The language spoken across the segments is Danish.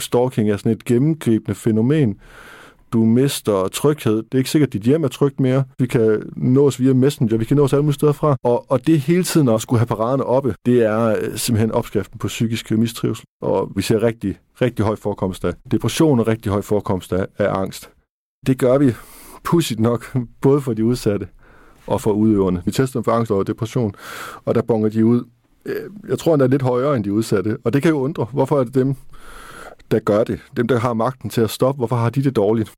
stalking er sådan et gennemgribende fænomen. Du mister tryghed. Det er ikke sikkert, at dit hjem er trygt mere. Vi kan nås via Messenger, vi kan nås alle mulige steder fra. Og det hele tiden at skulle have paraderne oppe, det er simpelthen opskriften på psykisk mistrivsel. Og vi ser rigtig, rigtig høj forekomst af depression og rigtig høj forekomst af angst. Det gør vi pudsigt nok, både for de udsatte og for udøverne. Vi tester dem for angst og depression, og der bonger de ud. Jeg tror, at der er lidt højere end de udsatte, og det kan jo undre. Hvorfor er det dem, der gør det? Dem, der har magten til at stoppe, hvorfor har de det dårligt?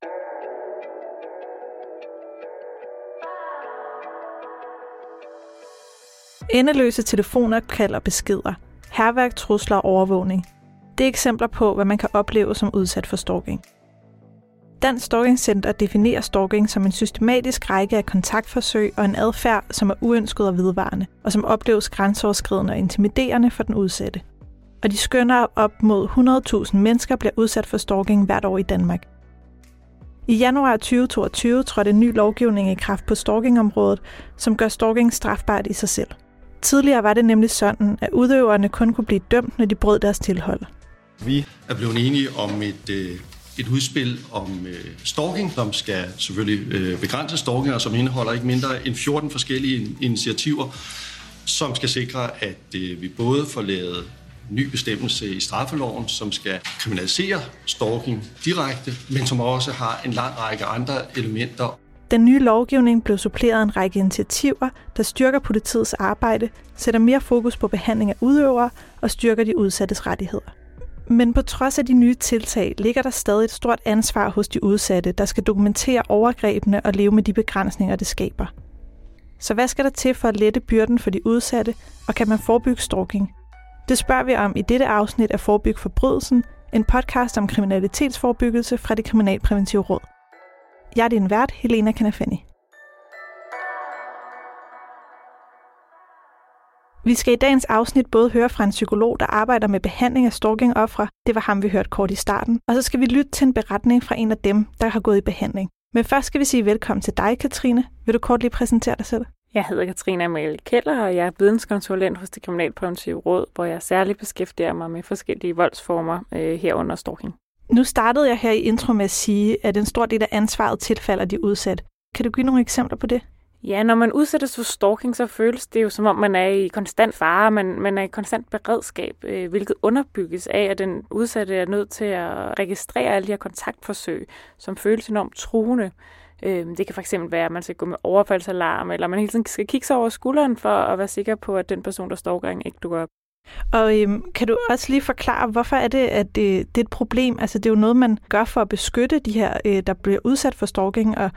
Endeløse telefoner, kald og beskeder. Hærværk, trusler og overvågning. Det er eksempler på, hvad man kan opleve som udsat for stalking. Dansk Stalking Center definerer stalking som en systematisk række af kontaktforsøg og en adfærd, som er uønsket og vedvarende, og som opleves grænseoverskridende og intimiderende for den udsatte. Og de skønner, at op mod 100.000 mennesker bliver udsat for stalking hvert år i Danmark. I januar 2022 trådte en ny lovgivning i kraft på stalkingområdet, som gør stalking strafbart i sig selv. Tidligere var det nemlig sådan, at udøverne kun kunne blive dømt, når de brød deres tilhold. Vi er blevet enige om et udspil om stalking, som skal selvfølgelig begrænse stalking, og som indeholder ikke mindre end 14 forskellige initiativer, som skal sikre, at vi både får lavet ny bestemmelse i straffeloven, som skal kriminalisere stalking direkte, men som også har en lang række andre elementer. Den nye lovgivning blev suppleret en række initiativer, der styrker politiets arbejde, sætter mere fokus på behandling af udøvere og styrker de udsattes rettigheder. Men på trods af de nye tiltag ligger der stadig et stort ansvar hos de udsatte, der skal dokumentere overgrebene og leve med de begrænsninger, det skaber. Så hvad skal der til for at lette byrden for de udsatte, og kan man forebygge stalking? Det spørger vi om i dette afsnit af Forebyg Forbrydelsen, en podcast om kriminalitetsforebyggelse fra Det Kriminalpræventive Råd. Jeg er din vært, Helena Kanafani. Vi skal i dagens afsnit både høre fra en psykolog, der arbejder med behandling af stalking-ofre, det var ham, vi hørte kort i starten, og så skal vi lytte til en beretning fra en af dem, der har gået i behandling. Men først skal vi sige velkommen til dig, Katrine. Vil du kort lige præsentere dig selv? Jeg hedder Katrine Amalie Keller, og jeg er videnskonsulent hos Det Kriminalpræventive Råd, hvor jeg særligt beskæftiger mig med forskellige voldsformer herunder stalking. Nu startede jeg her i intro med at sige, at en stor del af ansvaret tilfalder de udsatte. Kan du give nogle eksempler på det? Ja, når man udsættes for stalking, så føles det jo som om, man er i konstant fare, man er i konstant beredskab, hvilket underbygges af, at den udsatte er nødt til at registrere alle de her kontaktforsøg, som føles enormt truende. Det kan fx være, at man skal gå med overfaldsalarm, eller man hele tiden skal kigge sig over skulderen for at være sikker på, at den person, der stalker, ikke dukker op. Og kan du også lige forklare, hvorfor er det, at det er et problem? Altså, det er jo noget, man gør for at beskytte de her, der bliver udsat for stalking, og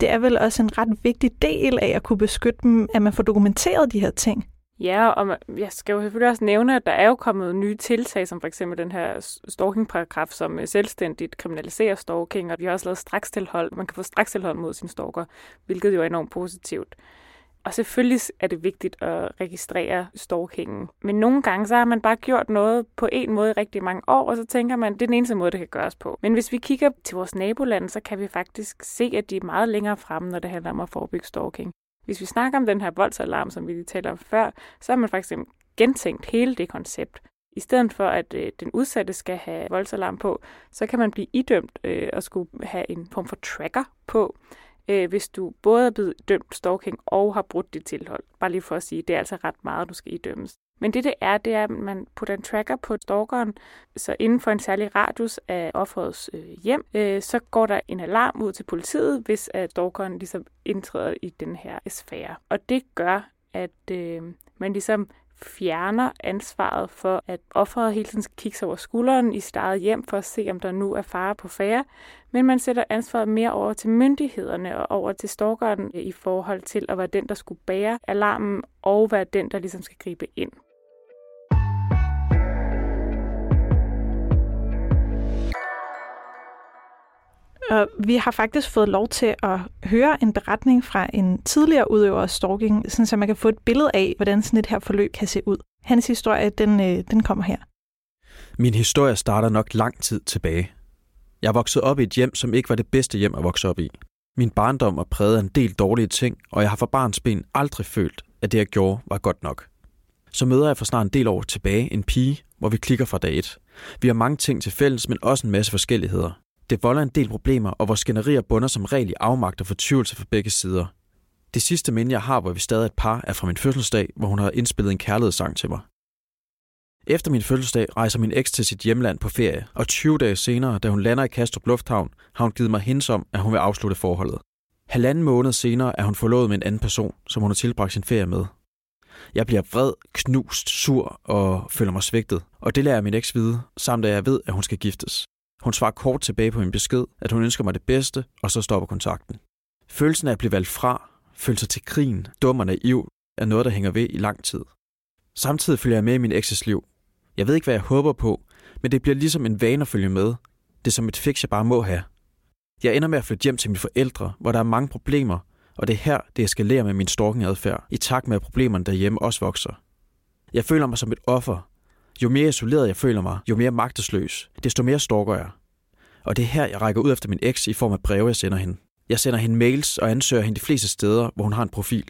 det er vel også en ret vigtig del af at kunne beskytte dem, at man får dokumenteret de her ting. Ja, og jeg skal jo selvfølgelig også nævne, at der er jo kommet nye tiltag, som for eksempel den her stalking-paragraf, som selvstændigt kriminaliserer stalking, og vi har også lavet strakstilhold. Man kan få strakstilhold mod sin stalker, hvilket jo er enormt positivt. Og selvfølgelig er det vigtigt at registrere stalkingen. Men nogle gange, så har man bare gjort noget på en måde i rigtig mange år, og så tænker man, det er den eneste måde, det kan gøres på. Men hvis vi kigger til vores naboland, så kan vi faktisk se, at de er meget længere fremme, når det handler om at forebygge stalking. Hvis vi snakker om den her voldsalarm, som vi lige talte om før, så har man faktisk gentænkt hele det koncept. I stedet for, at den udsatte skal have voldsalarm på, så kan man blive idømt og skulle have en form for tracker på, hvis du både er blevet dømt stalking og har brudt dit tilhold. Bare lige for at sige, det er altså ret meget, du skal idømmes. Men det er, at man putter en tracker på stalkeren, så inden for en særlig radius af offerets hjem, så går der en alarm ud til politiet, hvis stalkeren ligesom indtræder i den her sfære. Og det gør, at man ligesom fjerner ansvaret for, at offeret hele tiden skal kigge over skulderen i sit eget hjem for at se, om der nu er fare på færre. Men man sætter ansvaret mere over til myndighederne og over til stalkeren i forhold til at være den, der skulle bære alarmen og være den, der ligesom skal gribe ind. Og vi har faktisk fået lov til at høre en beretning fra en tidligere udøver af stalking, så man kan få et billede af, hvordan sådan et her forløb kan se ud. Hans historie, den kommer her. Min historie starter nok lang tid tilbage. Jeg voksede op i et hjem, som ikke var det bedste hjem at vokse op i. Min barndom var præget af en del dårlige ting, og jeg har fra barnsben aldrig følt, at det jeg gjorde var godt nok. Så møder jeg for snart en del år tilbage en pige, hvor vi klikker fra dag et. Vi har mange ting til fælles, men også en masse forskelligheder. Det volder en del problemer, og vores skænderier bunder som regel i afmagt og fortvivlelse fra begge sider. Det sidste minde, jeg har, hvor vi stadig er et par, er fra min fødselsdag, hvor hun har indspillet en kærlighedssang til mig. Efter min fødselsdag rejser min eks til sit hjemland på ferie, og 20 dage senere, da hun lander i Kastrup Lufthavn, har hun givet mig hints om, at hun vil afslutte forholdet. 1,5 måned senere er hun forlovet med en anden person, som hun har tilbragt sin ferie med. Jeg bliver vred, knust, sur og føler mig svigtet, og det lader min eks vide, samt at jeg ved, at hun skal giftes. Hun svarer kort tilbage på min besked, at hun ønsker mig det bedste, og så stopper kontakten. Følelsen af at blive valgt fra, følelser til krigen, dum og naiv, er noget, der hænger ved i lang tid. Samtidig følger jeg med i min ekses liv. Jeg ved ikke, hvad jeg håber på, men det bliver ligesom en vane at følge med. Det er som et fix, jeg bare må have. Jeg ender med at flytte hjem til mine forældre, hvor der er mange problemer, og det er her, det eskalerer med min stalkingadfærd, i takt med, at problemerne derhjemme også vokser. Jeg føler mig som et offer. Jo mere isoleret jeg føler mig, jo mere magtesløs, desto mere stalker jeg. Og det er her, jeg rækker ud efter min eks i form af breve, jeg sender hende. Jeg sender hende mails og ansøger hende de fleste steder, hvor hun har en profil.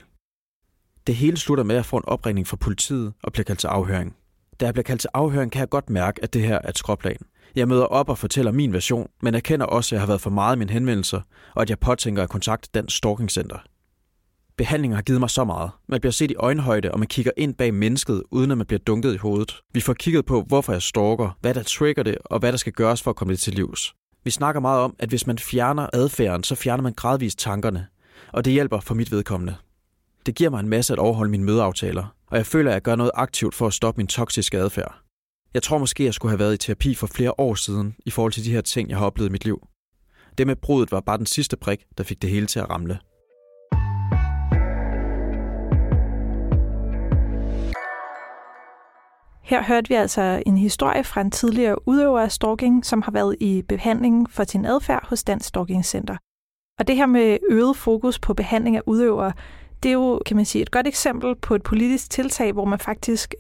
Det hele slutter med, at jeg får en opringning fra politiet og bliver kaldt til afhøring. Da jeg bliver kaldt til afhøring, kan jeg godt mærke, at det her er et skråplan. Jeg møder op og fortæller min version, men erkender også, at jeg har været for meget i mine henvendelser, og at jeg påtænker at kontakte Dansk Stalking Center. Behandlingen har givet mig så meget. Man bliver set i øjenhøjde, og man kigger ind bag mennesket, uden at man bliver dunket i hovedet. Vi får kigget på, hvorfor jeg stalker, hvad der trigger det, og hvad der skal gøres for at komme det til livs. Vi snakker meget om, at hvis man fjerner adfærden, så fjerner man gradvist tankerne, og det hjælper for mit vedkommende. Det giver mig en masse at overholde mine mødeaftaler, og jeg føler, at jeg gør noget aktivt for at stoppe min toksiske adfærd. Jeg tror måske, jeg skulle have været i terapi for flere år siden i forhold til de her ting, jeg har oplevet i mit liv. Det med brudet var bare den sidste brik, der fik det hele til at ramle. Her hørte vi altså en historie fra en tidligere udøver af stalking, som har været i behandling for sin adfærd hos Dansk Stalking Center. Og det her med øget fokus på behandling af udøvere, det er jo, kan man sige, et godt eksempel på et politisk tiltag, hvor man faktisk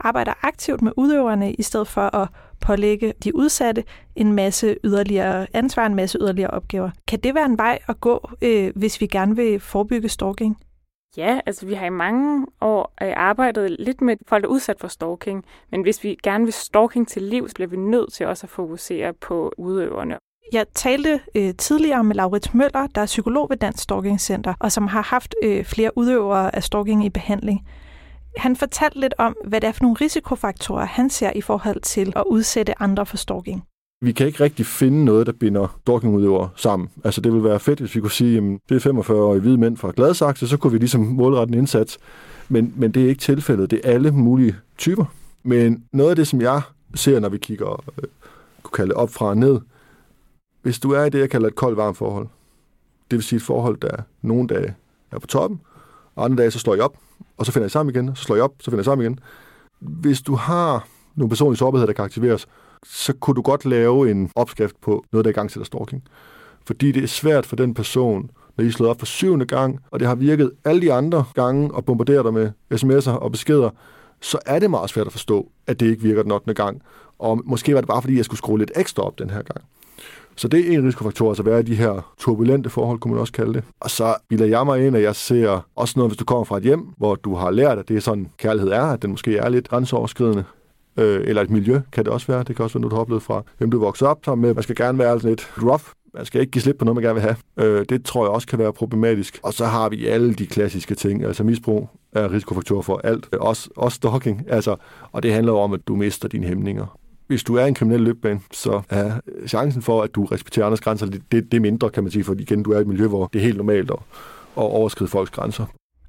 arbejder aktivt med udøverne, i stedet for at pålægge de udsatte en masse yderligere ansvar, en masse yderligere opgaver. Kan det være en vej at gå, hvis vi gerne vil forebygge stalking? Ja, altså vi har i mange år arbejdet lidt med folk, der er udsat for stalking, men hvis vi gerne vil stalking til livs, bliver vi nødt til også at fokusere på udøverne. Jeg talte tidligere med Laurids Møller, der er psykolog ved Dansk Stalking Center, og som har haft flere udøvere af stalking i behandling. Han fortalte lidt om, hvad det er for nogle risikofaktorer, han ser i forhold til at udsætte andre for stalking. Vi kan ikke rigtig finde noget, der binder stalkingudøvere sammen. Altså det ville være fedt, hvis vi kunne sige, at det er 45-årige hvide mænd fra Gladsaxe, så kunne vi ligesom målrette en indsats. Men det er ikke tilfældet. Det er alle mulige typer. Men noget af det, som jeg ser, når vi kigger kunne kalde op fra og ned, hvis du er i det, jeg kalder et koldt varmt forhold, det vil sige et forhold, der nogle dage er på toppen, og andre dage så slår I op, og så finder I sammen igen, så slår I op, så finder I sammen igen. Hvis du har nogle personlige sårbarheder, der kan aktiveres, så kunne du godt lave en opskrift på noget, der i gang sætter stalking. Fordi det er svært for den person, når I er slået op for 7. gang, og det har virket alle de andre gange og bombarderer dig med sms'er og beskeder, så er det meget svært at forstå, at det ikke virker den 8. gang. Og måske var det bare fordi, jeg skulle skrue lidt ekstra op den her gang. Så det er en risikofaktor, altså hvad er de her turbulente forhold, kunne man også kalde det. Og så bilder jeg mig ind, at jeg ser også noget, hvis du kommer fra et hjem, hvor du har lært, at det er sådan, kærlighed er, at den måske er lidt grænseoverskridende. Eller et miljø kan det også være. Det kan også være noget, du har oplevet fra, hvem du vokser op sammen med. Man skal gerne være sådan lidt rough. Man skal ikke give slip på noget, man gerne vil have. Det tror jeg også kan være problematisk. Og så har vi alle de klassiske ting. Altså misbrug er risikofaktor for alt. Også stalking. Altså, og det handler jo om, at du mister dine hæmninger. Hvis du er en kriminel løbbane, så er chancen for, at du respekterer andres grænser, det er mindre, kan man sige, fordi igen, du er i et miljø, hvor det er helt normalt at overskride folks grænser.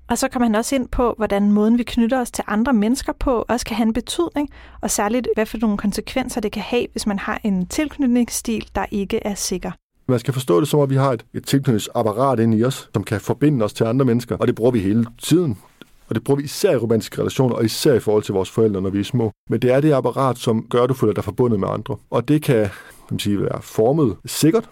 Og så kommer han også ind på, hvordan måden, vi knytter os til andre mennesker på, også kan have en betydning, og særligt, hvad for nogle konsekvenser det kan have, hvis man har en tilknytningsstil, der ikke er sikker. Man skal forstå det som, at vi har et tilknytningsapparat inde i os, som kan forbinde os til andre mennesker, og det bruger vi hele tiden. Og det bruger vi især i romantiske relationer, og især i forhold til vores forældre, når vi er små. Men det er det apparat, som gør, at du føler dig forbundet med andre. Og det kan være formet sikkert.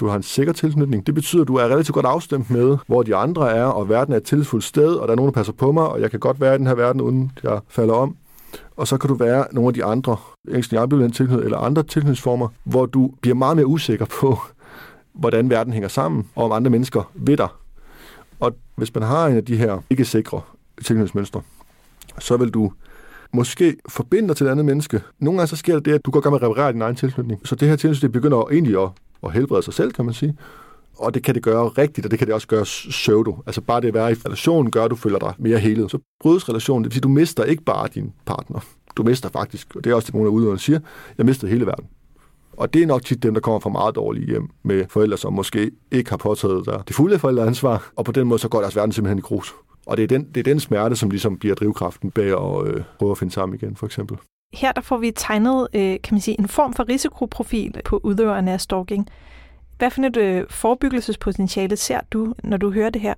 Du har en sikker tilknytning. Det betyder, at du er relativt godt afstemt med, hvor de andre er, og verden er et tilfuldt sted, og der er nogen, der passer på mig, og jeg kan godt være i den her verden, uden jeg falder om. Og så kan du være nogle af de andre, ængstelig ambivalent tilknytning eller andre tilknytningsformer, hvor du bliver meget mere usikker på, hvordan verden hænger sammen, og om andre mennesker ved dig. Og hvis man har en af de her ikke sikre tilknytningsmønstre, så vil du måske forbinde dig til et andet menneske. Nogle gange så sker det, at du går i gang med at reparere din egen tilknytning. Så det her tilknytning begynder egentlig at helbrede sig selv, kan man sige. Og det kan det gøre rigtigt, og det kan det også gøre pseudo. Altså bare det at være i relationen gør, at du føler dig mere helet. Så brydes relationen, det vil sige, at du mister ikke bare din partner. Du mister faktisk, og det er også det, nogle af udøverne siger, jeg mistede hele verden. Og det er nok tit dem, der kommer fra meget dårlige hjem med forældre, som måske ikke har påtaget sig det fulde forældreansvar, og på den måde så går deres verden simpelthen i grus. Og det er den smerte, som ligesom bliver drivkraften bag at prøve at finde sammen igen, for eksempel. Her der får vi tegnet, kan man sige, en form for risikoprofil på udøverne af stalking. Hvad for et forebyggelsespotentiale ser du, når du hører det her?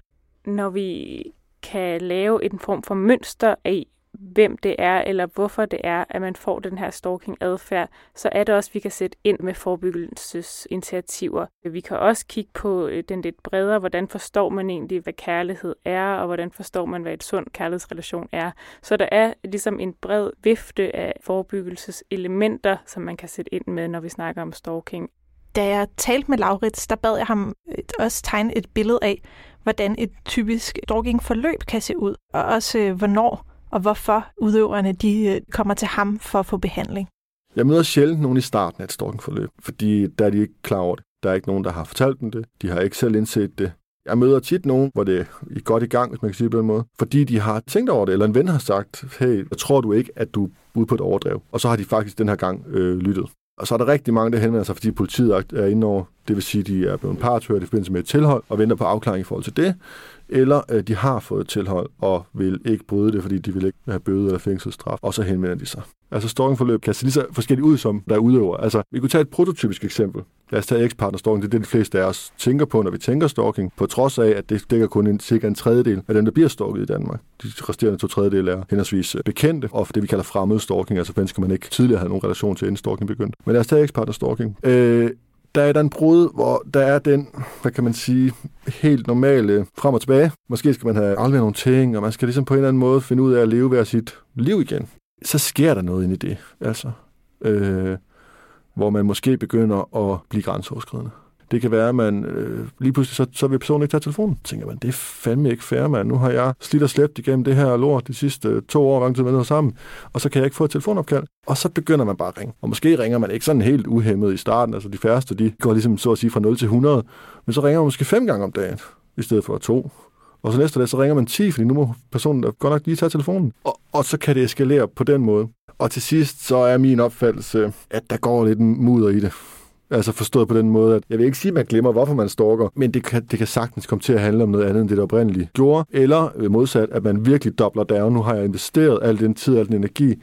Når vi kan lave en form for mønster af, hvem det er, eller hvorfor det er, at man får den her stalking-adfærd, så er det også, at vi kan sætte ind med forebyggelsesinitiativer. Vi kan også kigge på den lidt bredere, hvordan forstår man egentlig, hvad kærlighed er, og hvordan forstår man, hvad et sund kærlighedsrelation er. Så der er ligesom en bred vifte af forebyggelseselementer, som man kan sætte ind med, når vi snakker om stalking. Da jeg talte med Laurids, der bad jeg ham også tegne et billede af, hvordan et typisk stalking-forløb kan se ud, og også hvornår og hvorfor udøverne de kommer til ham for at få behandling. Jeg møder sjældent nogen i starten af et stalkingforløb, fordi der er de ikke klar over det. Der er ikke nogen, der har fortalt dem det. De har ikke selv indset det. Jeg møder tit nogen, hvor det er godt i gang, hvis man kan sige det på den måde, fordi de har tænkt over det, eller en ven har sagt, hey, jeg tror du ikke, at du er ude på et overdrev? Og så har de faktisk den her gang lyttet. Og så er der rigtig mange, der henvender sig, fordi politiet er inde over. Det vil sige, at de er blevet partshørt i forbindelse med et tilhold og venter på afklaring i forhold til det. Eller de har fået tilhold og vil ikke bryde det, fordi de vil ikke have bøde eller fængselsstraf. Og så henvender de sig. Altså stalkingforløb kan se lige så forskelligt ud, som der udøver. Altså, vi kunne tage et prototypisk eksempel. Lad os tage ekspartnerstalking. Det er det, de fleste af os tænker på, når vi tænker stalking. På trods af, at det dækker kun cirka en tredjedel af dem, der bliver stalket i Danmark. De resterende 2/3 er henholdsvis bekendte, og det vi kalder fremmed stalking, altså mennesker, man ikke tidligere havde nogen relation til, inden stalking begyndte. Men lad os tage ekspartnerstalking. Der er en brud, hvor der er den, hvad kan man sige, helt normale frem og tilbage. Måske skal man have afleveret nogle ting, og man skal ligesom på en eller anden måde finde ud af at leve hver sit liv igen. Så sker der noget inde i det, altså. Hvor man måske begynder at blive grænseoverskridende. Det kan være, at man lige pludselig, så vil personen ikke tage telefonen. Så tænker man, det er fandme ikke fair, mand. Nu har jeg slidt og slæbt igennem det her lort de sidste 2 år, hvor lang tid man er sammen, og så kan jeg ikke få et telefonopkald. Og så begynder man bare at ringe. Og måske ringer man ikke sådan helt uhæmmet i starten. Altså de færreste, de går ligesom så at sige fra 0 til 100. Men så ringer man måske 5 gange om dagen, i stedet for 2. Og så næste dag, så ringer man 10, fordi nu må personen godt nok lige tage telefonen. Og så kan det eskalere på den måde. Og til sidst, så er min opfattelse, at der går lidt en mudder i det. Altså forstået på den måde, at jeg vil ikke sige, at man glemmer, hvorfor man stalker, men det kan sagtens komme til at handle om noget andet, end det der oprindeligt gjorde. Eller modsat, at man virkelig dobler down. Nu har jeg investeret al den tid, al den energi.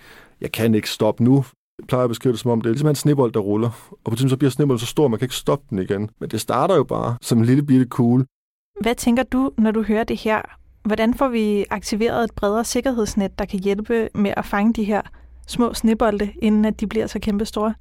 Jeg kan ikke stoppe nu. Jeg plejer at beskrive det som om, det er ligesom en snebold, der ruller. Og på tiden så bliver snebolden så stor, man kan ikke stoppe den igen. Men det starter jo bare som en lille bitte kugle. Hvad tænker du, når du hører det her? Hvordan får vi aktiveret et bredere sikkerhedsnet, der kan hjælpe med at fange de her små snebolde, inden at de bliver så kæmpestore?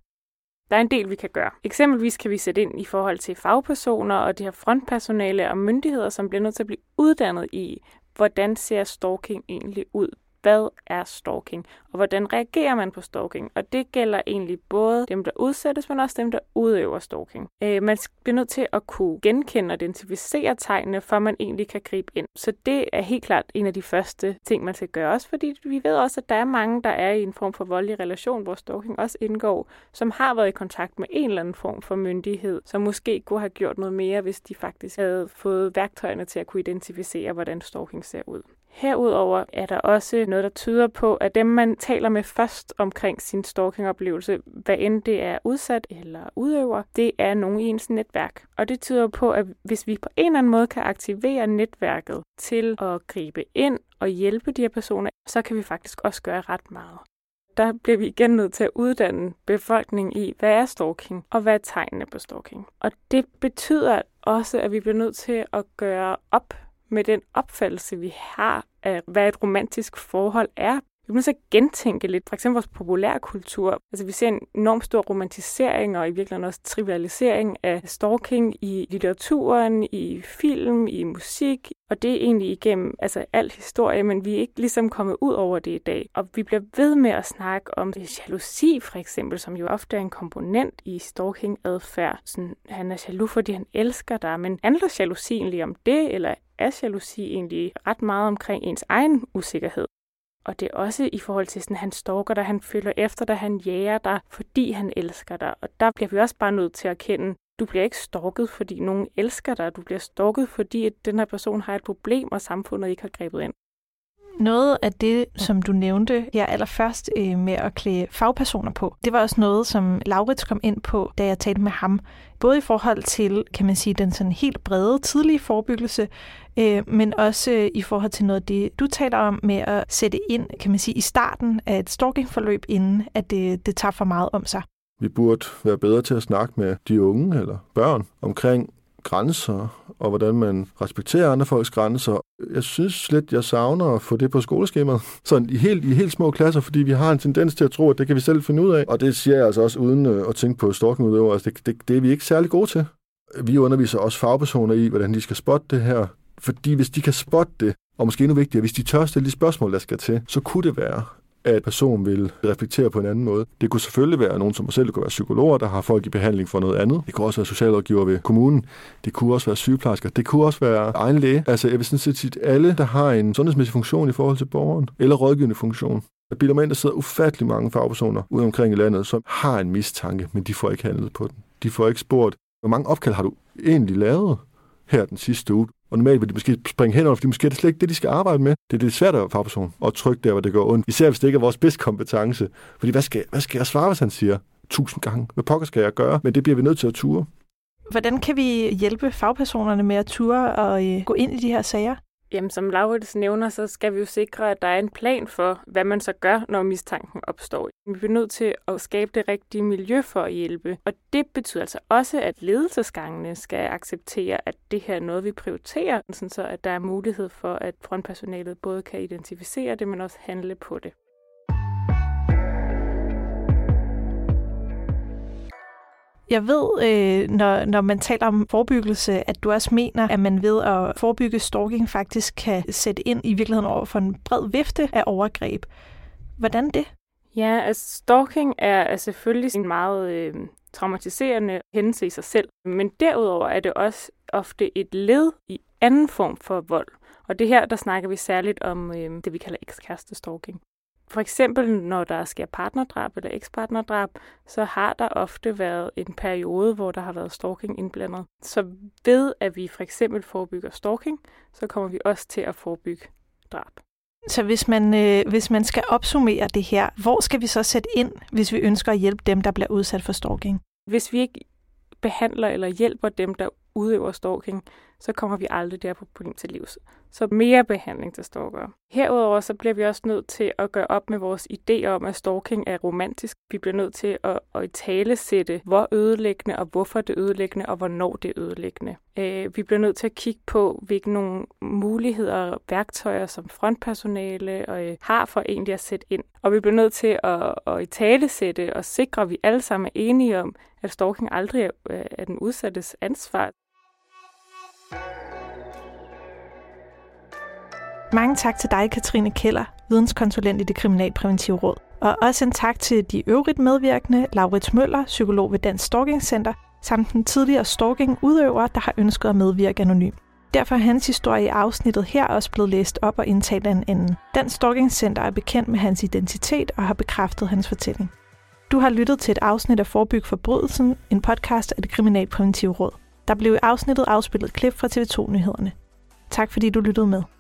Der er en del, vi kan gøre. Eksempelvis kan vi sætte ind i forhold til fagpersoner og de her frontpersonale og myndigheder, som bliver nødt til at blive uddannet i, hvordan ser stalking egentlig ud? Hvad er stalking? Og hvordan reagerer man på stalking? Og det gælder egentlig både dem, der udsættes, men også dem, der udøver stalking. Man bliver nødt til at kunne genkende og identificere tegnene, for man egentlig kan gribe ind. Så det er helt klart en af de første ting, man skal gøre. Også fordi vi ved også, at der er mange, der er i en form for voldelig relation, hvor stalking også indgår, som har været i kontakt med en eller anden form for myndighed, som måske kunne have gjort noget mere, hvis de faktisk havde fået værktøjerne til at kunne identificere, hvordan stalking ser ud. Herudover er der også noget, der tyder på, at dem, man taler med først omkring sin stalking-oplevelse, hvad end det er udsat eller udøver, det er nogen i ens netværk. Og det tyder på, at hvis vi på en eller anden måde kan aktivere netværket til at gribe ind og hjælpe de her personer, så kan vi faktisk også gøre ret meget. Der bliver vi igen nødt til at uddanne befolkningen i, hvad er stalking, og hvad er tegnene på stalking. Og det betyder også, at vi bliver nødt til at gøre op med den opfattelse, vi har af, hvad et romantisk forhold er. Vi må så gentænke lidt, for eksempel vores populærkultur. Altså vi ser en enormt stor romantisering og i virkeligheden også trivialisering af stalking i litteraturen, i film, i musik. Og det er egentlig igennem al historie, men vi er ikke ligesom kommet ud over det i dag. Og vi bliver ved med at snakke om jalousi for eksempel, som jo ofte er en komponent i stalking-adfærd. Sådan, han er jaloux, fordi han elsker dig, men handler jalousi egentlig om det, eller er jalousi egentlig ret meget omkring ens egen usikkerhed? Og det er også i forhold til, sådan, han stalker dig, han følger efter dig, han jager dig, fordi han elsker dig. Og der bliver vi også bare nødt til at kende, du bliver ikke stalket, fordi nogen elsker dig. Du bliver stalket, fordi at den her person har et problem, og samfundet ikke har grebet ind. Noget af det, som du nævnte her allerførst med at klæde fagpersoner på, det var også noget, som Laurids kom ind på, da jeg talte med ham. Både i forhold til, kan man sige, den sådan helt brede, tidlige forebyggelse, men også i forhold til noget af det, du taler om med at sætte ind, kan man sige, i starten af et stalkingforløb, inden at det tager for meget om sig. Vi burde være bedre til at snakke med de unge eller børn omkring grænser, og hvordan man respekterer andre folks grænser. Jeg synes lidt, jeg savner at få det på skoleskemaet. Sådan i helt små klasser, fordi vi har en tendens til at tro, at det kan vi selv finde ud af. Og det siger jeg altså også uden at tænke på stalkingudøvere. Altså det er vi ikke særlig gode til. Vi underviser også fagpersoner i, hvordan de skal spotte det her. Fordi hvis de kan spotte det, og måske endnu vigtigere, hvis de tør stille de spørgsmål, der skal til, så kunne det være, at personen vil reflektere på en anden måde. Det kunne selvfølgelig være nogen som mig selv, det kunne være psykologer, der har folk i behandling for noget andet. Det kunne også være socialrådgiver ved kommunen. Det kunne også være sygeplejersker. Det kunne også være egen læge. Altså jeg vil sådan set alle, der har en sundhedsmæssig funktion i forhold til borgeren, eller rådgivende funktion. Der bilder mig ind, der sidder ufattelig mange fagpersoner ude omkring i landet, som har en mistanke, men de får ikke handlet på den. De får ikke spurgt, hvor mange opkald har du egentlig lavet her den sidste uge? Og normalt vil de måske springe hen over, fordi måske er det slet ikke det, de skal arbejde med. Det er det svært at være fagperson og trykke der, hvor det går ondt. Især hvis det ikke er vores bedste kompetence. Fordi hvad skal jeg svare, hvis han siger 1000 gange? Hvad pokker skal jeg gøre? Men det bliver vi nødt til at ture. Hvordan kan vi hjælpe fagpersonerne med at ture og gå ind i de her sager? Jamen, som Laurids nævner, så skal vi jo sikre, at der er en plan for, hvad man så gør, når mistanken opstår. Vi bliver nødt til at skabe det rigtige miljø for at hjælpe. Og det betyder altså også, at ledelsesgangene skal acceptere, at det her er noget, vi prioriterer, sådan så at der er mulighed for, at frontpersonalet både kan identificere det, men også handle på det. Jeg ved, når man taler om forebyggelse, at du også mener, at man ved at forebygge stalking faktisk kan sætte ind i virkeligheden over for en bred vifte af overgreb. Hvordan det? Ja, altså stalking er selvfølgelig en meget traumatiserende hændelse i sig selv, men derudover er det også ofte et led i anden form for vold. Og det her, der snakker vi særligt om det, vi kalder ekskærestestalking. For eksempel, når der sker partnerdrab eller ekspartnerdrab, så har der ofte været en periode, hvor der har været stalking indblandet. Så ved, at vi for eksempel forebygger stalking, så kommer vi også til at forebygge drab. Så hvis man skal opsummere det her, hvor skal vi så sætte ind, hvis vi ønsker at hjælpe dem, der bliver udsat for stalking? Hvis vi ikke behandler eller hjælper dem, der udøver stalking, så kommer vi aldrig det her problem til livs. Så mere behandling til stalkere. Herudover så bliver vi også nødt til at gøre op med vores idé om, at stalking er romantisk. Vi bliver nødt til at italesætte, hvor ødelæggende og hvorfor det er ødelæggende og hvornår det er ødelæggende. Vi bliver nødt til at kigge på, hvilke nogle muligheder og værktøjer som frontpersonale har for egentlig at sætte ind. Og vi bliver nødt til at italesætte og sikre, at vi alle sammen er enige om, at stalking aldrig er den udsattes ansvar. Mange tak til dig, Katrine Keller, videnskonsulent i Det Kriminalpræventive Råd. Og også en tak til de øvrigt medvirkende, Laurids Møller, psykolog ved Dansk Stalking Center, samt den tidligere stalkingudøver, der har ønsket at medvirke anonym. Derfor er hans historie i afsnittet her også blevet læst op og indtalt af en anden. Dansk Stalking Center er bekendt med hans identitet og har bekræftet hans fortælling. Du har lyttet til et afsnit af Forebyg Forbrydelsen, en podcast af Det Kriminalpræventive Råd. Der blev i afsnittet afspillet klip fra TV2-nyhederne. Tak fordi du lyttede med.